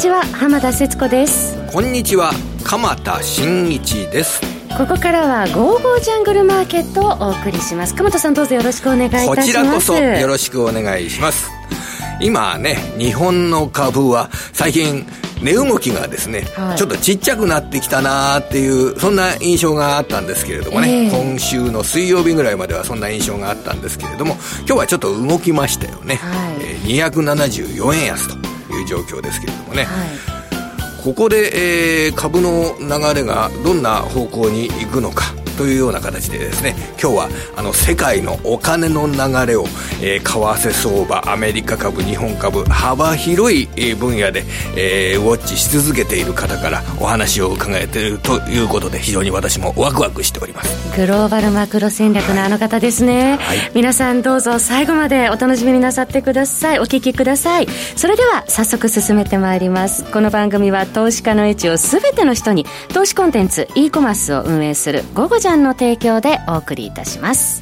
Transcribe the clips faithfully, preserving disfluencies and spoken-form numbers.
ちは、浜田節子です。こんにちは、鎌田新一です。ここからはゴーゴージャングルマーケットをお送りします。鎌田さん、どうぞよろしくお願いいたします。こちらこそよろしくお願いします。今ね、日本の株は最近値動きがですね、はい、ちょっとちっちゃくなってきたなーっていうそんな印象があったんですけれどもね、えー、今週の水曜日ぐらいまではそんな印象があったんですけれども、今日はちょっと動きましたよね、はいえー、にひゃくななじゅうよんえん安という状況ですけれどもね、はい、ここで、えー、株の流れがどんな方向に行くのかというような形でですね、今日はあの世界のお金の流れを、えー、為替相場、アメリカ株、日本株、幅広い分野で、えー、ウォッチし続けている方からお話を伺えているということで、非常に私もワクワクしております。グローバルマクロ戦略のあの方ですね、はいはい、皆さんどうぞ最後までお楽しみになさってください。お聞きください。それでは早速進めてまいります。この番組は投資家の位置をすべての人に、投資コンテンツ e コマースを運営するゴゴジャの提供でお送りいたします。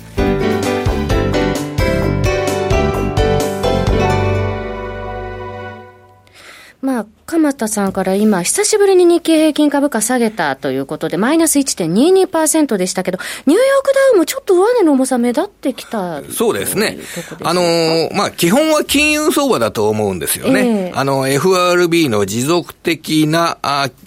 まあ、鎌田さんから今久しぶりに日経平均株価下げたということでマイナス いちてんにじゅうにパーセント でしたけど、ニューヨークダウンもちょっと上値の重さ目立ってきた。そうですね、あのーまあ、基本は金融相場だと思うんですよね、えー、あの エフアールビー の持続的な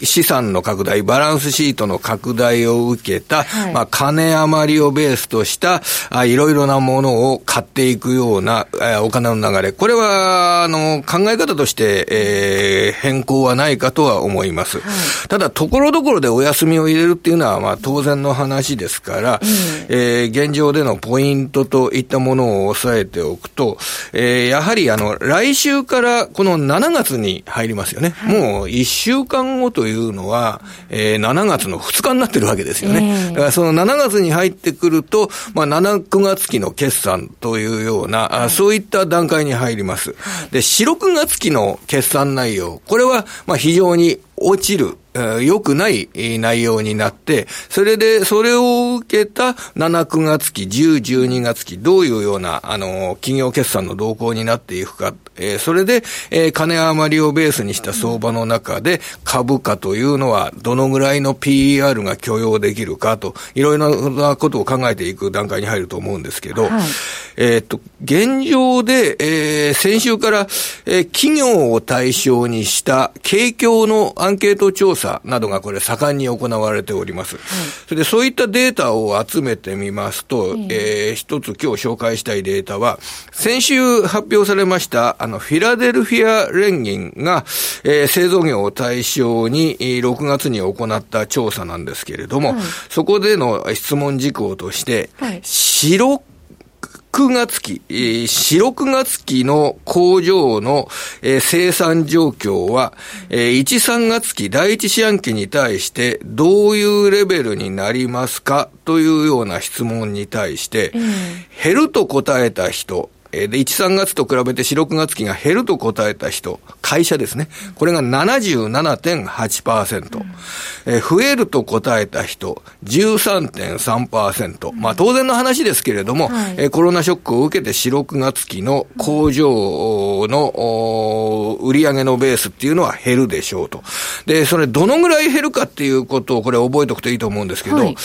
資産の拡大、バランスシートの拡大を受けた、はいまあ、金余りをベースとしたいろいろなものを買っていくようなお金の流れ、これはあの考え方として、えー変更はないかとは思います、はい、ただところどころでお休みを入れるっていうのはまあ当然の話ですから、うんえー、現状でのポイントといったものを押さえておくと、えー、やはりあの来週からこのしちがつに入りますよね、はい、もういっしゅうかんごというのは、えー、しちがつのふつかになってるわけですよね、えー、だからそのしちがつに入ってくると、まあ、しち、くがつきの決算というような、はい、そういった段階に入ります、はい、でし、ろくがつきの決算内容、これはまあ非常に落ちる、良くない内容になって、それで、それを受けたしち、くがつき、じゅう、じゅうにがつき、どういうような、あの、企業決算の動向になっていくか、えー、それで、えー、金余りをベースにした相場の中で、株価というのは、どのぐらいの ピーイーアール が許容できるかと、いろいろなことを考えていく段階に入ると思うんですけど、はい、えー、っと、現状で、えー、先週から、えー、企業を対象にした、景況のアンケート調査、などがこれ盛んに行われております、はい、それでそういったデータを集めてみますと、はいえー、一つ今日紹介したいデータは先週発表されましたあのフィラデルフィア連銀が、えー、製造業を対象にろくがつに行った調査なんですけれども、はい、そこでの質問事項として、はい、白くがつき、し、ろくがつきの工場の生産状況は、いち、さんがつきだいいち四半期に対してどういうレベルになりますかというような質問に対して、減ると答えた人、でいち、さんがつと比べてし、ろくがつきが減ると答えた人、会社ですね、これが ななじゅうななてんはちパーセント、うん、え増えると答えた人 じゅうさんてんさんパーセント、うん、まあ当然の話ですけれども、はい、えコロナショックを受けてし、ろくがつきの工場の売上のベースっていうのは減るでしょうと。でそれどのぐらい減るかっていうことをこれ覚えておくといいと思うんですけど、はい、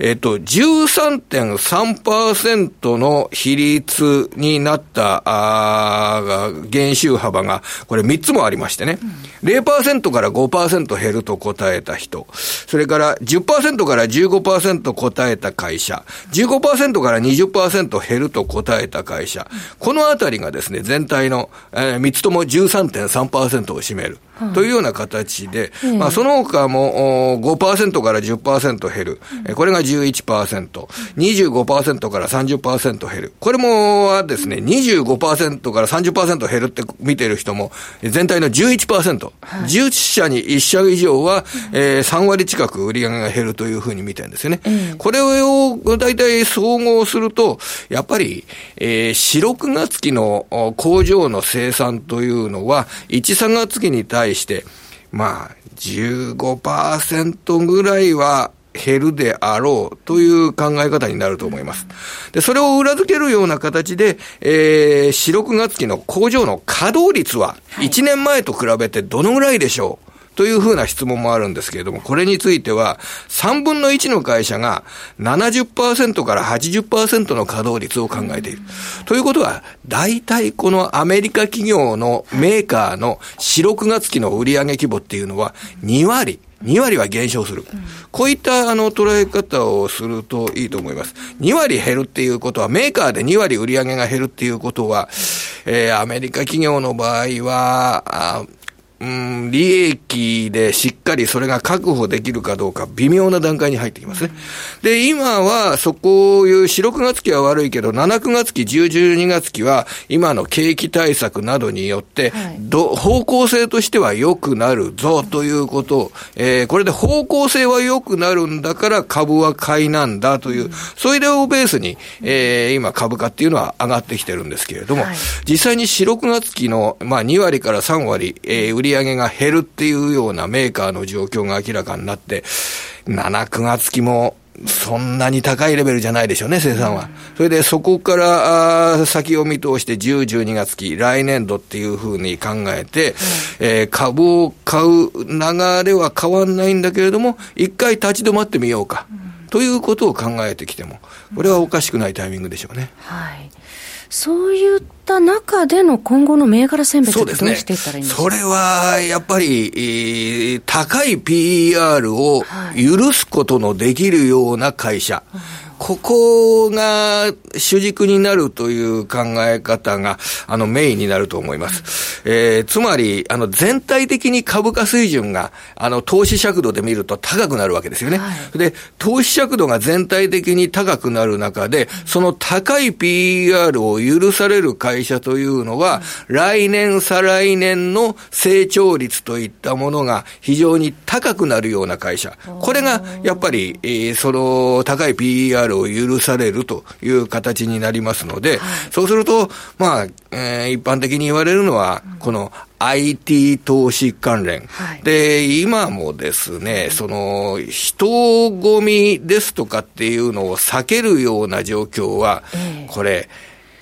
えっと じゅうさんてんさんパーセント の比率になったあ減収幅がこれみっつもありましてね、うん、れいパーセント から ごパーセント 減ると答えた人、それから じゅっパーセント から じゅうごパーセント 答えた会社、 じゅうごパーセント から にじゅっパーセント 減ると答えた会社、このあたりがですね全体の、えー、みっつとも じゅうさんてんさんパーセント を占める、うん、というような形で、うんまあ、その他も ごパーセント から じゅっパーセント 減る、うん、これが じゅういちパーセント、にじゅうごパーセント から さんじゅっパーセント 減る、これもはですね にじゅうごパーセント から さんじゅっパーセント 減るって見てる人も全体の じゅういちパーセント、はい、じゅっしゃにいっしゃ以上は、うんえー、さんわり近く売り上げが減るというふうに見てるんですよね、うん、これを大体総合するとやっぱり、えー、し、ろくがつきの工場の生産というのはいち、さんがつきに対してまあ じゅうごパーセント ぐらいは減るであろうという考え方になると思います。で、それを裏付けるような形で、えー、し、ろくがつ期の工場の稼働率はいちねんまえと比べてどのぐらいでしょう、というふうな質問もあるんですけれども、これについてはさんぶんのいちの会社が ななじゅっパーセント から はちじゅっパーセント の稼働率を考えているということは、大体このアメリカ企業のメーカーのし、ろくがつ期の売上規模っていうのはにわり、にわりは減少する。こういったあの捉え方をするといいと思います。に割減るっていうことは、メーカーでにわり売上が減るっていうことは、えー、アメリカ企業の場合は、うん、利益でしっかりそれが確保できるかどうか微妙な段階に入ってきますね。で、今はそこいうし、ろくがつ期は悪いけど、しち、くがつ期、じゅう、じゅうにがつ期は今の景気対策などによってど方向性としては良くなるぞということを、えー、これで方向性は良くなるんだから株は買いなんだという、それをベースに、えー、今株価っていうのは上がってきてるんですけれども、はい、実際にし、ろくがつ期の、まあ、にわりからさんわり、えー、売り上げが減るっていうようなメーカーの状況が明らかになって、しち、くがつ期もそんなに高いレベルじゃないでしょうね、生産は。それでそこから先を見通してじゅう、じゅうにがつ期、来年度っていうふうに考えて、えー、株を買う流れは変わんないんだけれども、一回立ち止まってみようかということを考えてきても、これはおかしくないタイミングでしょうね。はい、そういった中での今後の銘柄選別をどうしていったらいいんですか。そうですね、それはやっぱり高い ピーイーアール を許すことのできるような会社、はい、ここが主軸になるという考え方があのメインになると思います、はい、えー、つまりあの全体的に株価水準があの投資尺度で見ると高くなるわけですよね、はい、で、投資尺度が全体的に高くなる中で、その高い ピーイーアール を許される会社というのは、来年再来年の成長率といったものが非常に高くなるような会社、これがやっぱり、えー、その高い ピーイーアール を許されるという形になりますので、はい、そうすると、まあ、えー、一般的に言われるのは、このアイティー 投資関連、はい、で今もですね、その人混みですとかっていうのを避けるような状況は、えー、これ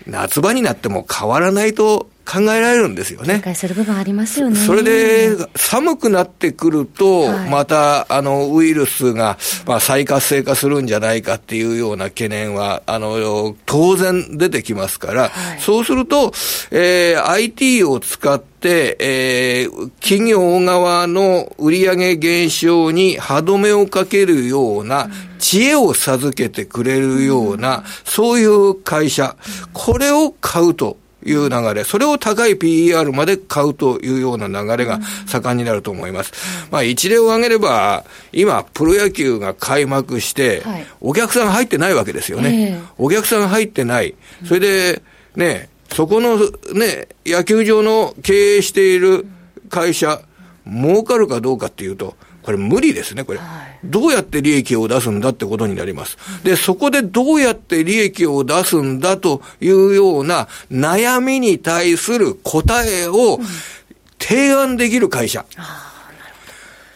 夏場になっても変わらないと考えられるんですよね。理解する部分ありますよね。それで寒くなってくると、はい、またあのウイルスが、まあ、再活性化するんじゃないかっていうような懸念はあの当然出てきますから、はい、そうすると、えー、アイティー を使ってで、えー、企業側の売上減少に歯止めをかけるような知恵を授けてくれるような、そういう会社、これを買うという流れ、それを高い ピーイーアール まで買うというような流れが盛んになると思います。まあ、一例を挙げれば、今プロ野球が開幕してお客さん入ってないわけですよね、お客さん入ってない。それでね、そこのね、野球場の経営している会社、儲かるかどうかっていうと、これ無理ですね、これ。どうやって利益を出すんだってことになります。で、そこでどうやって利益を出すんだというような悩みに対する答えを提案できる会社。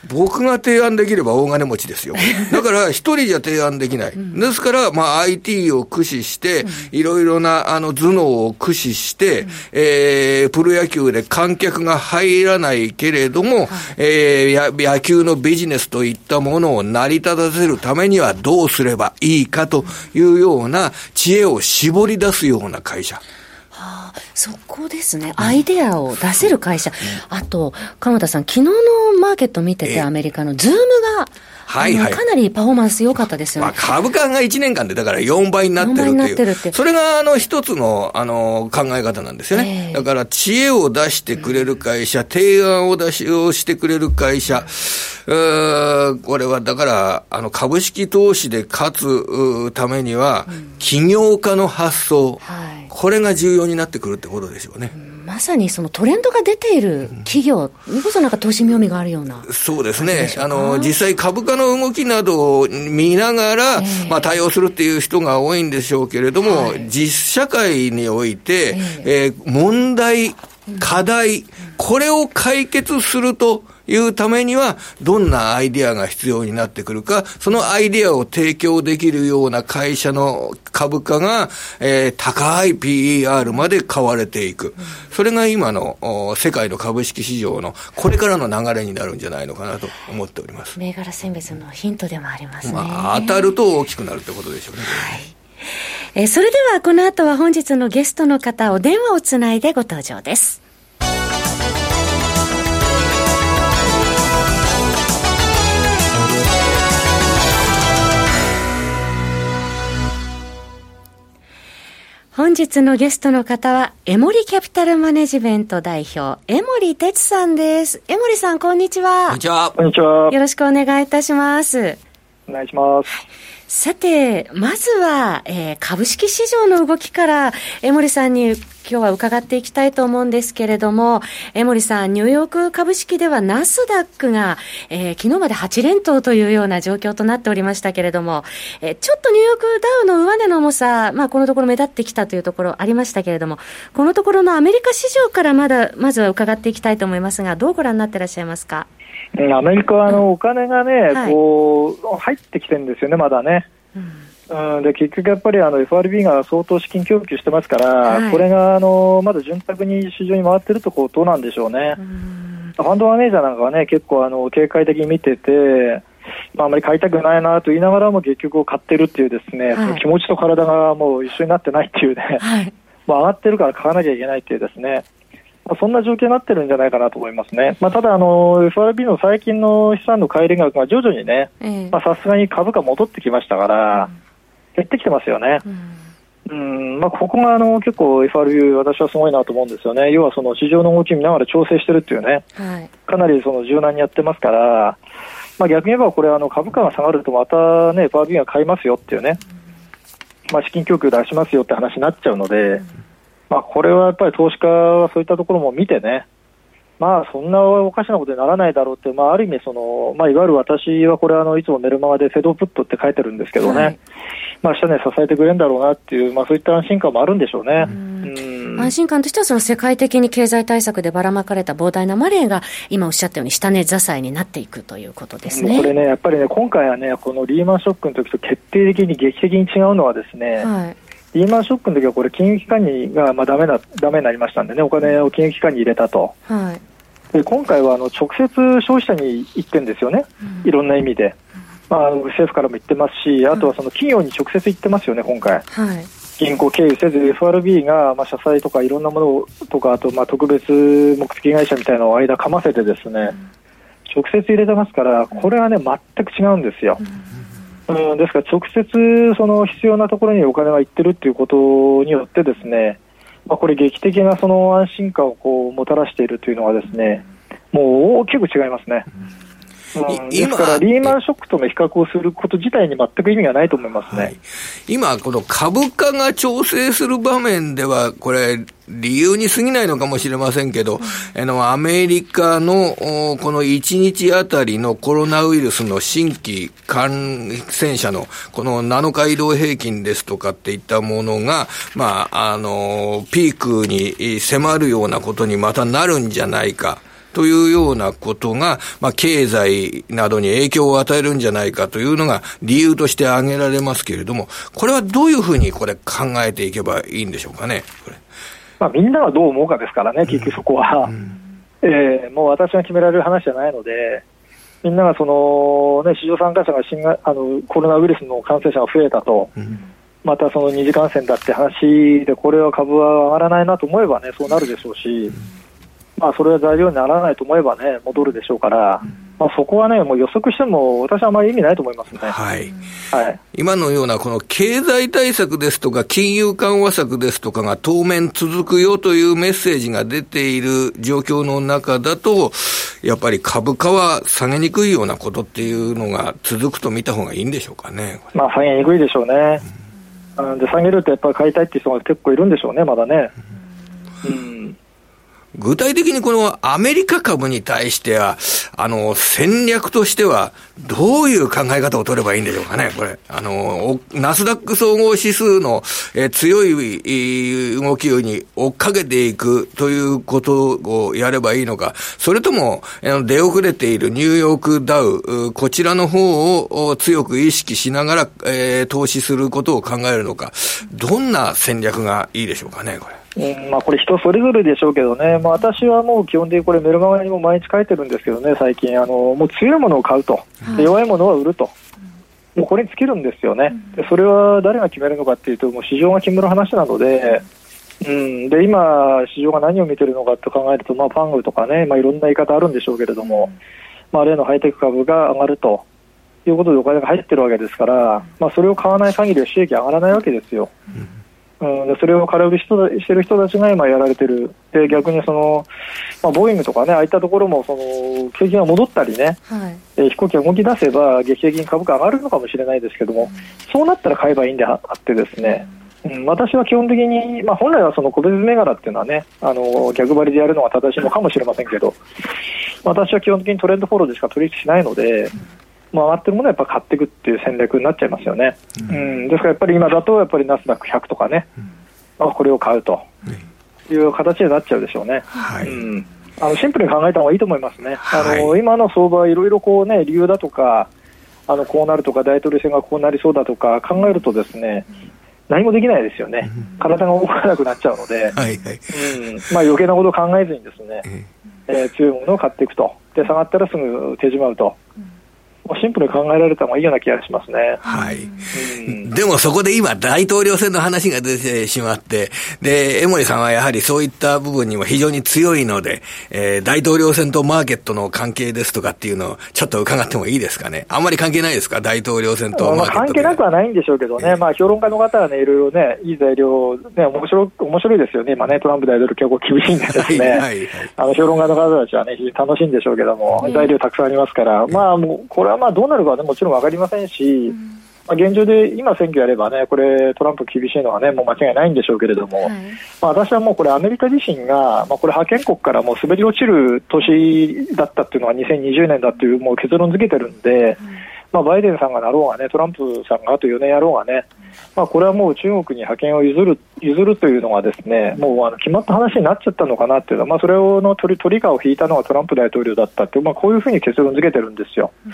僕が提案できれば大金持ちですよ。だから一人じゃ提案できない。ですから、まあ アイティー を駆使して、いろいろなあの頭脳を駆使して、えー、プロ野球で観客が入らないけれども、えー、野球のビジネスといったものを成り立たせるためにはどうすればいいかというような知恵を絞り出すような会社。はあ、そこですね、アイデアを出せる会社、うん、あと鎌田さん、昨日のマーケット見てて、アメリカの Zoom が、はいはい、かなりパフォーマンス良かったですよね。まあ、株価がいちねんかんでだからよんばいになってるっていう、ってるってそれがあの一つの、あの考え方なんですよね、えー、だから知恵を出してくれる会社、提案を出しをしてくれる会社、うこれはだからあの株式投資で勝つためには、うん、起業家の発想、はい、これが重要になってくるってことでしょうね。まさにそのトレンドが出ている企業にこそなんか投資妙味があるような。そうですね、あの実際株価の動きなどを見ながら、えーまあ、対応するっていう人が多いんでしょうけれども、はい、実社会において、えーえー、問題課題、これを解決するというためにはどんなアイデアが必要になってくるか、そのアイデアを提供できるような会社の株価が、えー、高い ピーイーアール まで買われていく。それが今の世界の株式市場のこれからの流れになるんじゃないのかなと思っております。銘柄選別のヒントでもありますね、まあ、当たると大きくなるってことでしょうね。はい、えー、それではこの後は本日のゲストの方、お電話をつないでご登場です。本日のゲストの方はエモリキャピタルマネジメント代表、江守哲さんです。江守さん、こんにちは。こんにちは。こんにちは。よろしくお願いいたします。お願いします、はい、さてまずは、えー、株式市場の動きから江守さんに今日は伺っていきたいと思うんですけれども、江守さん、ニューヨーク株式ではナスダックが、えー、昨日まではち連投というような状況となっておりましたけれども、えー、ちょっとニューヨークダウの上値の重さ、まあ、このところ目立ってきたというところありましたけれども、このところのアメリカ市場からまだまずは伺っていきたいと思いますが、どうご覧になっていらっしゃいますか。アメリカはあのお金が、ね、はい、こう入ってきてるんですよね、まだね、うん、で結局やっぱりあの エフアールビー が相当資金供給してますから、はい、これがあのまだ潤沢に市場に回ってるとこどうなんでしょうね。うん、ファンドマネージャーなんかは、ね、結構あの警戒的に見てて、まあ、あまり買いたくないなと言いながらも結局買ってるっていうですね、はい、気持ちと体がもう一緒になってないっていうね、はい、もう上がってるから買わなきゃいけないっていうですね、そんな状況になってるんじゃないかなと思いますね。まあ、ただあの エフアールビー の最近の資産の買い入れ額が徐々にね、さすがに株価戻ってきましたから、うん、減ってきてますよね、うん、まあ、ここがあの結構 エフアールビー 私はすごいなと思うんですよね。要はその市場の動き見ながら調整してるっていうね、はい、かなりその柔軟にやってますから、まあ、逆に言えばこれあの株価が下がるとまたね エフアールビー が買いますよっていうね、まあ、資金供給出しますよって話になっちゃうので、うん、まあ、これはやっぱり投資家はそういったところも見てね、まあ、そんなおかしなことにならないだろうって、まあ、ある意味その、まあ、いわゆる私はこれあのいつもメルマガでフェドプットって書いてるんですけどね、はい、まあ、下で支えてくれるんだろうなっていう、まあ、そういった安心感もあるんでしょうね。うん、安心感としてはその世界的に経済対策でばらまかれた膨大なマレーが今おっしゃったように下値支えになっていくということですね。これね、やっぱりね、今回はね、このリーマンショックの時と決定的に劇的に違うのはですね、はい、リーマンショックの時はこれ金融機関がまあダメな、ダメになりましたんでね、お金を金融機関に入れたと、はい、で今回はあの直接消費者に言ってるんですよね、うん、いろんな意味で、まあ、政府からも言ってますし、あとはその企業に直接言ってますよね今回、はい、銀行経由せず エフアールビー がまあ社債とかいろんなものとか、あとまあ特別目的会社みたいなのを間かませてですね、うん、直接入れてますから、これはね全く違うんですよ、うん、うん、ですから直接その必要なところにお金が行ってるっていうことによってですね、まあ、これ劇的なその安心感をこうもたらしているというのはですね、もう大きく違いますね、うん、ですからリーマンショックとの比較をすること自体に全く意味がないと思いますね、はい、今この株価が調整する場面ではこれ理由に過ぎないのかもしれませんけど、あのアメリカのこのいちにちあたりのコロナウイルスの新規感染者のこのなのか移動平均ですとかっていったものが、まあ、あのピークに迫るようなことにまたなるんじゃないかというようなことが、まあ、経済などに影響を与えるんじゃないかというのが理由として挙げられますけれども、これはどういうふうにこれ考えていけばいいんでしょうかね。これまあ、みんなはどう思うかですからね、結局そこは、うんうん、えー、もう私が決められる話じゃないので、みんながその、ね、市場参加者が新があのコロナウイルスの感染者が増えたと、うん、またその二次感染だって話で、これは株は上がらないなと思えばね、そうなるでしょうし、まあ、それは材料にならないと思えばね、戻るでしょうから、うん、まあ、そこはね、もう予測しても私はあまり意味ないと思いますね。はい。はい。今のようなこの経済対策ですとか金融緩和策ですとかが当面続くよというメッセージが出ている状況の中だと、やっぱり株価は下げにくいようなことっていうのが続くと見た方がいいんでしょうかね。まあ、下げにくいでしょうね。うん、で、下げるとやっぱり買いたいっていう人が結構いるんでしょうね、まだね。うん。具体的にこのアメリカ株に対しては、あの、戦略としては、どういう考え方を取ればいいんでしょうかね、これ。あの、ナスダック総合指数のえ強い動きに追っかけていくということをやればいいのか、それとも、出遅れているニューヨークダウ、こちらの方を強く意識しながら、えー、投資することを考えるのか、どんな戦略がいいでしょうかね、これ。うん、まあこれ人それぞれでしょうけどね、まあ、私はもう基本的にこれメルマガにも毎日書いてるんですけどね、最近あのもう強いものを買うと、はい、弱いものは売ると、もうこれに尽きるんですよね。でそれは誰が決めるのかっていうと、もう市場が決める話なので、うん、で今市場が何を見てるのかと考えると、まあファングとかね、まあ、いろんな言い方あるんでしょうけれども、まあ、例のハイテク株が上がるということでお金が入ってるわけですから、まあ、それを買わない限りは収益上がらないわけですよ、うん、うん、それを空売りしてる人たちが今やられてる。で逆にその、まあ、ボーイングとかね、ああいったところもその景気が戻ったりね、はい、え飛行機が動き出せば劇的に株価上がるのかもしれないですけども、うん、そうなったら買えばいいんであってですね、うん、私は基本的に、まあ、本来はその個別銘柄っていうのはね、あの逆張りでやるのが正しいのかもしれませんけど、私は基本的にトレンドフォローでしか取引しないので、まあ、上がってるものはやっぱ買っていくっていう戦略になっちゃいますよね、うんうん、ですからやっぱり今だとやっぱりナスダックひゃくとかね、うん、まあ、これを買うという形になっちゃうでしょうね、はい、うん、あのシンプルに考えた方がいいと思いますね、はい、あの今の相場はいろいろこうね、理由だとか、あのこうなるとか、大統領選がこうなりそうだとか考えるとですね、何もできないですよね、体が動かなくなっちゃうので、はいはい、うん、まあ、余計なことを考えずにですね、えーえー、強いものを買っていくと、で下がったらすぐ手締まうと、シンプルに考えられた方がいいような気がしますね。はい。うん、でもそこで今大統領選の話が出てしまって、で、江守さんはやはりそういった部分にも非常に強いので、えー、大統領選とマーケットの関係ですとかっていうのをちょっと伺ってもいいですかね。あんまり関係ないですか、大統領選とマーケット。まあ、関係なくはないんでしょうけどね。えー、まあ評論家の方はね、いろいろね、いい材料、ね、面白、面白いですよね。今ね、トランプ大統領結構厳しいんでですね。はいはいはい、あの評論家の方たちはね、非常に楽しいんでしょうけども、えー、材料たくさんありますから、えー、まあもう、これはまあどうなるかは、ね、もちろん分かりませんし、うん、まあ、現状で今選挙やればね、これトランプ厳しいのはね、もう間違いないんでしょうけれども、はい、まあ、私はもうこれアメリカ自身が、まあ、これ覇権国からもう滑り落ちる年だったっていうのがにせんにじゅうねんだっていう、もう結論付けてるんで、はい、まあ、バイデンさんがなろうがね、トランプさんがあとよねんやろうがね、まあ、これはもう中国に覇権を譲る、譲るというのがですね、もうあの決まった話になっちゃったのかなっていうのは、まあ、それをのトリ、トリガーを引いたのがトランプ大統領だったっていう、まあ、こういうふうに結論付けてるんですよ。うん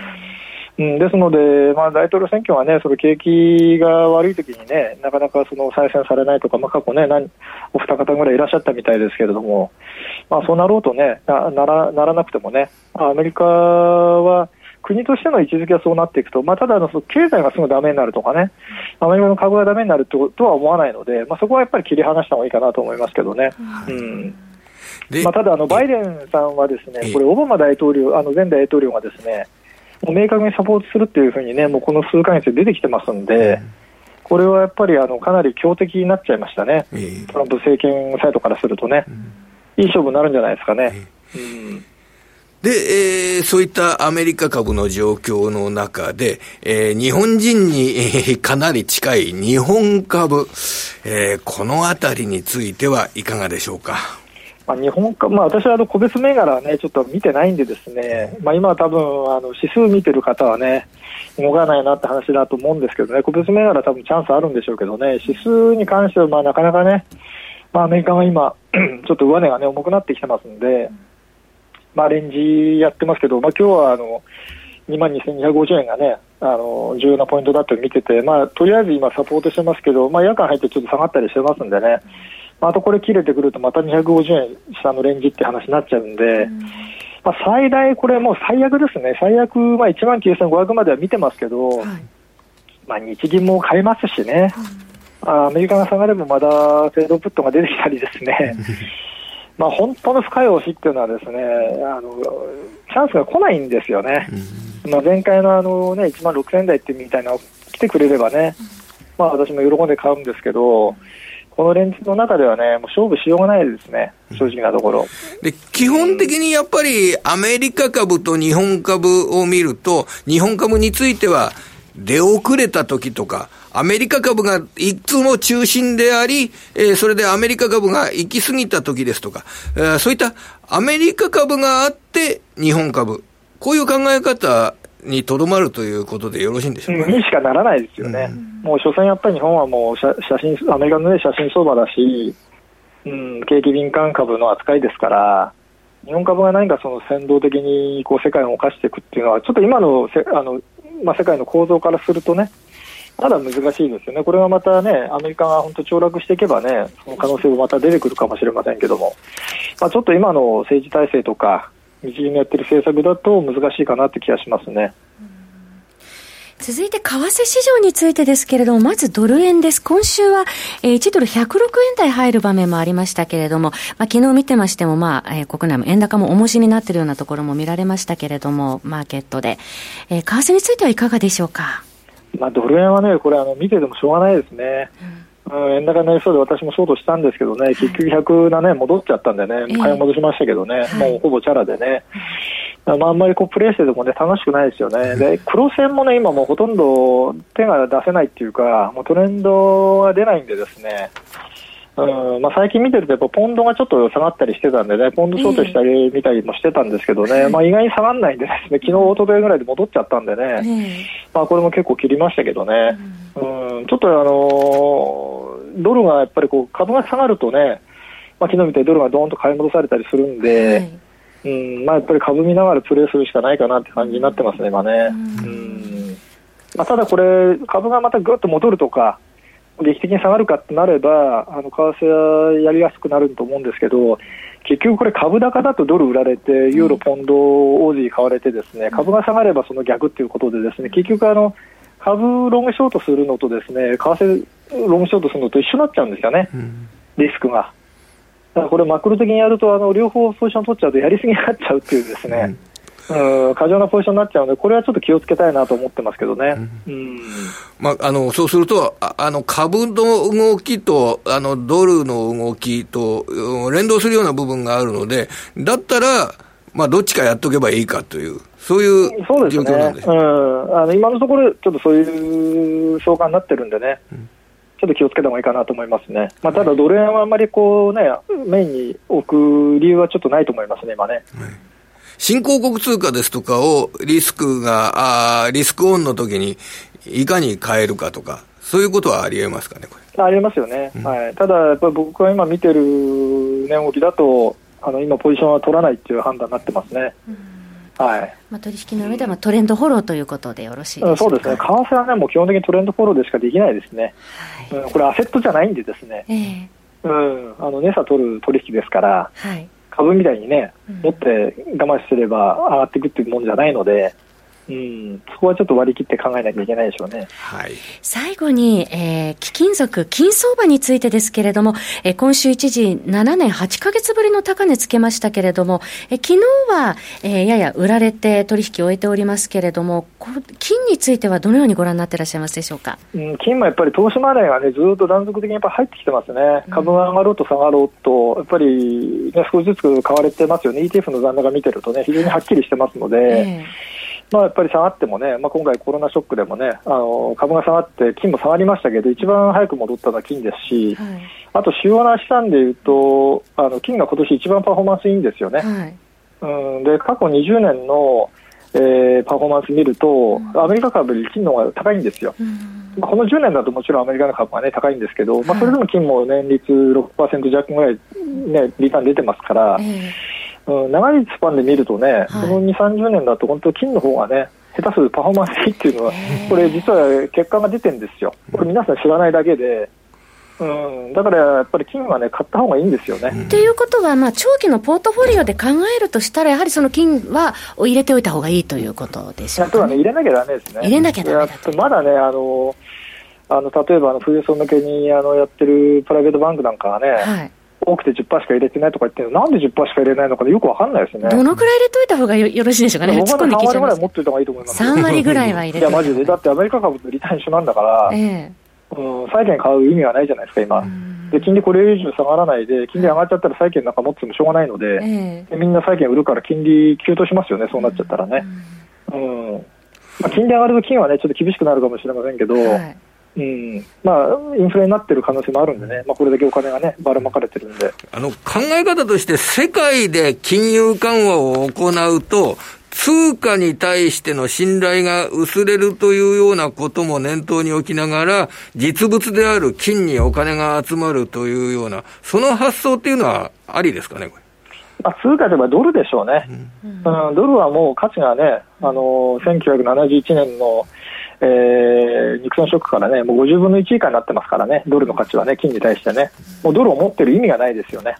うん、ですので、まあ、大統領選挙はね、その景気が悪いときにね、なかなかその再選されないとか、まあ、過去ね、何お二方ぐらいいらっしゃったみたいですけれども、まあ、そうなろうとね、な、なら、ならなくてもね、アメリカは国としての位置づけはそうなっていくと、まあ、ただのその経済がすぐダメになるとかね、アメリカの株がダメになるってことは思わないので、まあ、そこはやっぱり切り離した方がいいかなと思いますけどね。うん、まあ、ただあのバイデンさんはですね、これオバマ大統領、あの前大統領がですね、明確にサポートするっていうふうにね、もうこの数ヶ月で出てきてますんで、うん、これはやっぱりあのかなり強敵になっちゃいましたね、えー、トランプ政権サイドからするとね、うん、いい勝負になるんじゃないですかね、えーうん、で、えー、そういったアメリカ株の状況の中で、えー、日本人に、えー、かなり近い日本株、えー、このあたりについてはいかがでしょうか。まあ、日本か、まあ、私はあの個別銘柄は、ね、ちょっと見てないんでですね、まあ、今は多分あの指数見てる方はね、動かないなって話だと思うんですけどね、個別銘柄は多分チャンスあるんでしょうけどね、指数に関してはまあなかなかね、まあ、アメリカは今ちょっと上値が、ね、重くなってきてますんで、まあ、レンジやってますけど、まあ、今日はあの にまんにせんにひゃくごじゅうえんがね、あの重要なポイントだって見てて、まあ、とりあえず今サポートしてますけど、まあ、夜間入ってちょっと下がったりしてますんでね、あとこれ切れてくるとまたにひゃくごじゅうえん下のレンジって話になっちゃうんで、うん、まあ、最大これもう最悪ですね、最悪、まあ、いちまんきゅうせんごひゃく までは見てますけど、はい、まあ、日銀も買いますしね、うん、アメリカが下がればまだフェードプットが出てきたりですねまあ本当の深い押しっていうのはですね、あのチャンスが来ないんですよね、うん、まあ、前回の、あのね、いちまんろくせんだいってみたいなのが来てくれればね、まあ、私も喜んで買うんですけど、このレンジの中ではね、もう勝負しようがないですね、正直なところ。で、基本的にやっぱりアメリカ株と日本株を見ると、日本株については出遅れた時とか、アメリカ株がいつも中心であり、えー、それでアメリカ株が行き過ぎた時ですとか、えー、そういったアメリカ株があって日本株、こういう考え方にとどまるということでよろしいんでしょうか。にしかならないですよね、うん、もう所詮やっぱり日本はもう写真アメリカの、ね、写真相場だし、うん、景気敏感株の扱いですから、日本株が何かその先導的にこう世界を動かしていくっていうのはちょっと今のせあの、まあ、世界の構造からするとね、まだ難しいですよね。これはまたね、アメリカが本当に凋落していけばね、その可能性もまた出てくるかもしれませんけども、まあ、ちょっと今の政治体制とか日銀のやってる政策だと難しいかなって気がしますね。続いて為替市場についてですけれども、まずドル円です。今週は、えー、いちドルひゃくろくえん台入る場面もありましたけれども、まあ、昨日見てましても、まあえー、国内も円高も重しになっているようなところも見られましたけれども、マーケットで、えー、為替についてはいかがでしょうか。まあ、ドル円はね、これあの見ててもしょうがないですね、うんうん、円高になりそうで私もショートしたんですけどね、はい、結局ひゃくななえん戻っちゃったんでね、買い戻しましたけどね、えー、もうほぼチャラでね、はい、まあ、あんまりこうプレーしてても、ね、楽しくないですよね。で、黒線も、ね、今もうほとんど手が出せないっていうか、もうトレンドは出ないんでですね、うんまあ、最近見てるとやっぱポンドがちょっと下がったりしてたんでね、ポンドショートしたり見たりもしてたんですけどね、えーまあ、意外に下がらないんでですね、昨日おとといぐらいで戻っちゃったんでね、えーまあ、これも結構切りましたけどね、うん、ちょっとあのー、ドルがやっぱりこう株が下がるとね、まあ、昨日みたいにドルがドーンと買い戻されたりするんで、はいうんまあ、やっぱり株見ながらプレーするしかないかなって感じになってますね今ね、うんうんまあ、ただこれ株がまたぐっと戻るとか劇的に下がるかってなれば、あの為替はやりやすくなると思うんですけど、結局これ株高だとドル売られてユーロポンドオージー買われてですね、株が下がればその逆ということでですね、結局あの株ロングショートするのとですね為替ロングショートするのと一緒になっちゃうんですよね、うん、リスクが。だからこれマクロ的にやるとあの両方ポジション取っちゃうとやりすぎになっちゃうっていうですね、うん、うん過剰なポジションになっちゃうので、これはちょっと気をつけたいなと思ってますけどね、うんうんまあ、あのそうするとああの株の動きとあのドルの動きと、うん、連動するような部分があるので、だったら、まあ、どっちかやっとけばいいかというそういう状況なんで、そうですね、うん、あの今のところちょっとそういう相関になってるんでね、うんちょっと気をつけた方がいいかなと思いますね、まあ、ただドル円はあまりこう、ね、メインに置く理由はちょっとないと思いますね今ね、はい、新興国通貨ですとかをリスクがあリスクオンの時にいかに変えるかとか、そういうことはありえますかね。これありえますよね、うんはい、ただやっぱり僕が今見てる値動きだとあの今ポジションは取らないという判断になってますね、うんはいまあ、取引の上ではトレンドフォローということでよろしいでしょうか、うん、そうですね。為替は、ね、もう基本的にトレンドフォローでしかできないですね、はいうん、これアセットじゃないんでですね、えーうん、あの値差取る取引ですから、はい、株みたいにね持って我慢すれば上がっていくっていうもんじゃないので、うん、そこはちょっと割り切って考えなきゃいけないでしょうね、はい、最後に、えー、貴金属金相場についてですけれども、えー、今週一時ななねんはちかげつぶりの高値つけましたけれども、えー、昨日は、えー、やや売られて取引を終えておりますけれども、金についてはどのようにご覧になっていらっしゃいますでしょうか。うん、金もやっぱり投資マネーが、ね、ずっと断続的にやっぱ入ってきてますね、うん、株が上がろうと下がろうとやっぱり、ね、少しずつ買われてますよね。 イーティーエフ の残高見てるとね非常にはっきりしてますので、えーまあ、やっぱり下がってもね、まあ、今回コロナショックでもねあの株が下がって金も下がりましたけど一番早く戻ったのは金ですし、はい、あと主要な資産でいうとあの金が今年一番パフォーマンスいいんですよね、はい、うんで過去にじゅうねんの、えー、パフォーマンス見ると、うん、アメリカ株より金の方が高いんですよ、うんまあ、このじゅうねんだともちろんアメリカの株が、ね、高いんですけど、はいまあ、それでも金も年率 ろくパーセント 弱ぐらい、ね、リターン出てますから、えーうん、長いスパンで見るとね、はい、そのにじゅう、さんじゅうねんだと本当金の方がね下手するパフォーマンスいいっていうのはこれ実は結果が出てるんですよ。これ皆さん知らないだけで、うん、だからやっぱり金はね買った方がいいんですよね、うん、っていうことはまあ長期のポートフォリオで考えるとしたらやはりその金は入れておいた方がいいということでしょうかね。あとはね入れなきゃダメですね。入れなきゃダメだとまだねあのあの例えばあの富裕層向けにあのやってるプライベートバンクなんかはね、はい多くて じゅっパーセント しか入れてないとか言ってるのなんで じゅっパーセント しか入れないのかよくわかんないですね。どのくらい入れといた方が よ, よろしいでしょうかね。僕はさんわりぐらい持っておいた方がいいと思います。さんわりぐらいは入れていやマジでだってアメリカ株とリターン一緒なんだから、えーうん、債券買う意味はないじゃないですか今で金利これ以上下がらないで金利上がっちゃったら債券なんか持ってもしょうがないの で,、えー、でみんな債券売るから金利急騰しますよねそうなっちゃったらね う, ん、うんまあ、金利上がると金は、ね、ちょっと厳しくなるかもしれませんけど、はい、うんまあ、インフレになってる可能性もあるんでね、まあ、これだけお金がねばらまかれてるんで、あの考え方として世界で金融緩和を行うと通貨に対しての信頼が薄れるというようなことも念頭に置きながら、実物である金にお金が集まるというような、その発想っていうのはありですかね、これ。あ、通貨といえばドルでしょうね、うんうん、ドルはもう価値がね、あのせんきゅうひゃくななじゅういちねんのえー、ニクソンショックからねもうごじゅうぶんのいち以下になってますからね、ドルの価値はね金に対してね、もうドルを持ってる意味がないですよね、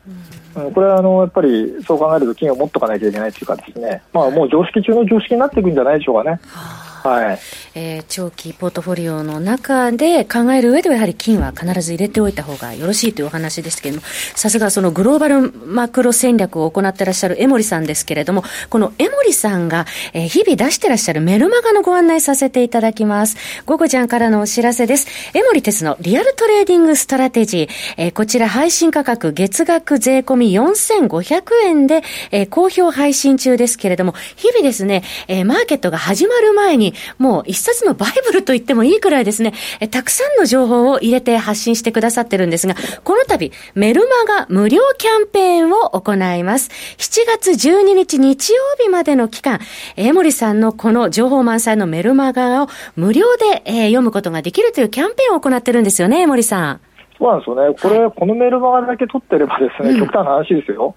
うん、これはあのやっぱりそう考えると金を持っとかなきゃいけないというかですね、まあ、もう常識中の常識になっていくんじゃないでしょうかね、はいえー、長期ポートフォリオの中で考える上ではやはり金は必ず入れておいた方がよろしいというお話でしたけれども、さすがそのグローバルマクロ戦略を行っていらっしゃる江守さんですけれども、この江守さんが日々出していらっしゃるメルマガのご案内させていただきます。ゴゴちゃんからのお知らせです。江守哲のリアルトレーディングストラテジー、えー、こちら配信価格月額税込みよんせんごひゃくえんで、えー、好評配信中ですけれども、日々ですね、えー、マーケットが始まる前にもう一冊のバイブルと言ってもいいくらいですね、えたくさんの情報を入れて発信してくださってるんですが、この度メルマガ無料キャンペーンを行います。しちがつじゅうににち日曜日までの期間、江守さんのこの情報満載のメルマガを無料で、えー、読むことができるというキャンペーンを行ってるんですよね、江守さん。そうなんですよね、これ、はい、このメルマガだけ取ってればですね、うん、極端な話ですよ、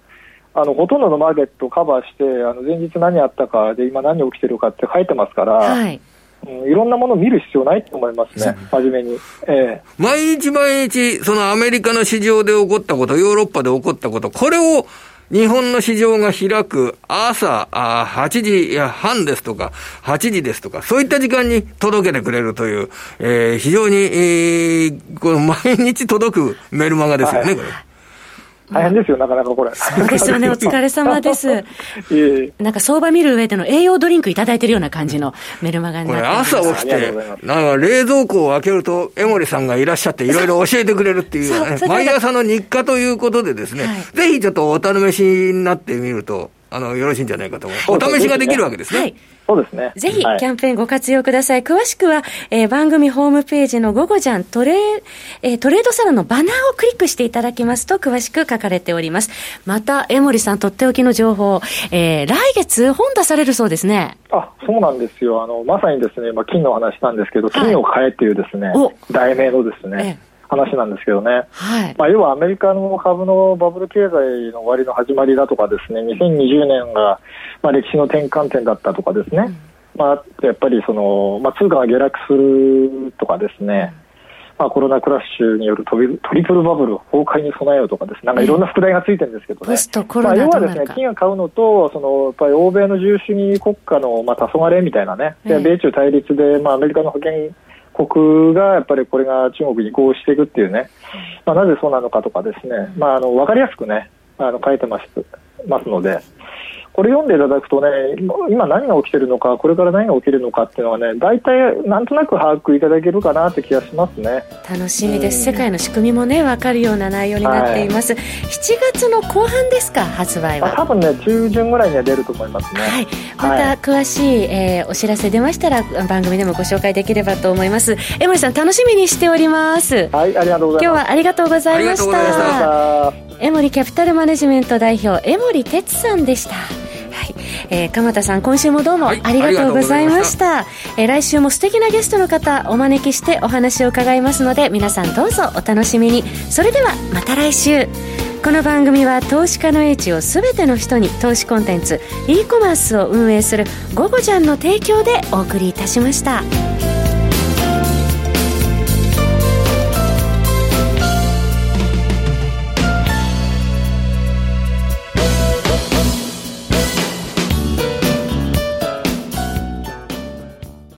あのほとんどのマーケットをカバーして、あの前日何あったかで今何起きてるかって書いてますから、はいうん、いろんなものを見る必要ないと思いますね、真面目に、ええ、毎日毎日そのアメリカの市場で起こったこと、ヨーロッパで起こったこと、これを日本の市場が開く朝あはちじはんですとかはちじですとか、そういった時間に届けてくれるという、えー、非常に、えー、この毎日届くメルマガですよね、はい、これ大変ですよ、なかなかこれ。そうですよね、お疲れ様です。なんか相場見る上での栄養ドリンクいただいてるような感じのメルマガになってます。これ朝起きて、なんか冷蔵庫を開けると江守さんがいらっしゃっていろいろ教えてくれるっていう、ね、う毎朝の日課ということでですね、はい、ぜひちょっとお試しになってみると、あのよろしいんじゃないかと思う。お試しができるわけですね。はい。そうですね。ぜひキャンペーンご活用ください。はい、詳しくは、えー、番組ホームページのゴゴジャントレー、えー、トレードサロンのバナーをクリックしていただきますと詳しく書かれております。また江守さんとっておきの情報、えー、来月本出されるそうですね。あ、そうなんですよ。あのまさにですね、まあ、金の話なんですけど、金を買えっていうですね、はい、題名のですね。えー話なんですけどね、はいまあ、要はアメリカの株のバブル経済の終わりの始まりだとかですね、にせんにじゅうねんがまあ歴史の転換点だったとかですね、うんまあ、やっぱりその、まあ、通貨が下落するとかですね、まあ、コロナクラッシュによるトリプルバブル崩壊に備えようとかですね、なんかいろんな副題がついてるんですけどね、まあ、要はですね、金を買うのとそのやっぱり欧米の自由主義国家のまあ黄昏みたいなね、で米中対立でまあアメリカの保険国がやっぱりこれが中国に移行していくっていうね、まあ、なぜそうなのかとかですね、まあ、あの分かりやすくねあの書いてます、ますので、これ読んでいただくとね、今何が起きてるのか、これから何が起きるのかっていうのはね、大体なんとなく把握いただけるかなって気がしますね。楽しみです。世界の仕組みもね分かるような内容になっています、はい、しちがつの後半ですか、発売は、まあ、多分ね中旬ぐらいには出ると思いますね、はい、また詳しい、はいえー、お知らせ出ましたら番組でもご紹介できればと思います。江守さん楽しみにしております、はい、ありがとうございます。今日はありがとうございました。江守キャピタルマネジメント代表江守哲さんでした。はいえー、鎌田さん今週もどうもありがとうございました、はい、ありがとうございました、えー、来週も素敵なゲストの方お招きしてお話を伺いますので、皆さんどうぞお楽しみに。それではまた来週。この番組は投資家の英知をすべての人に、投資コンテンツ e コマースを運営するゴゴジャンの提供でお送りいたしました。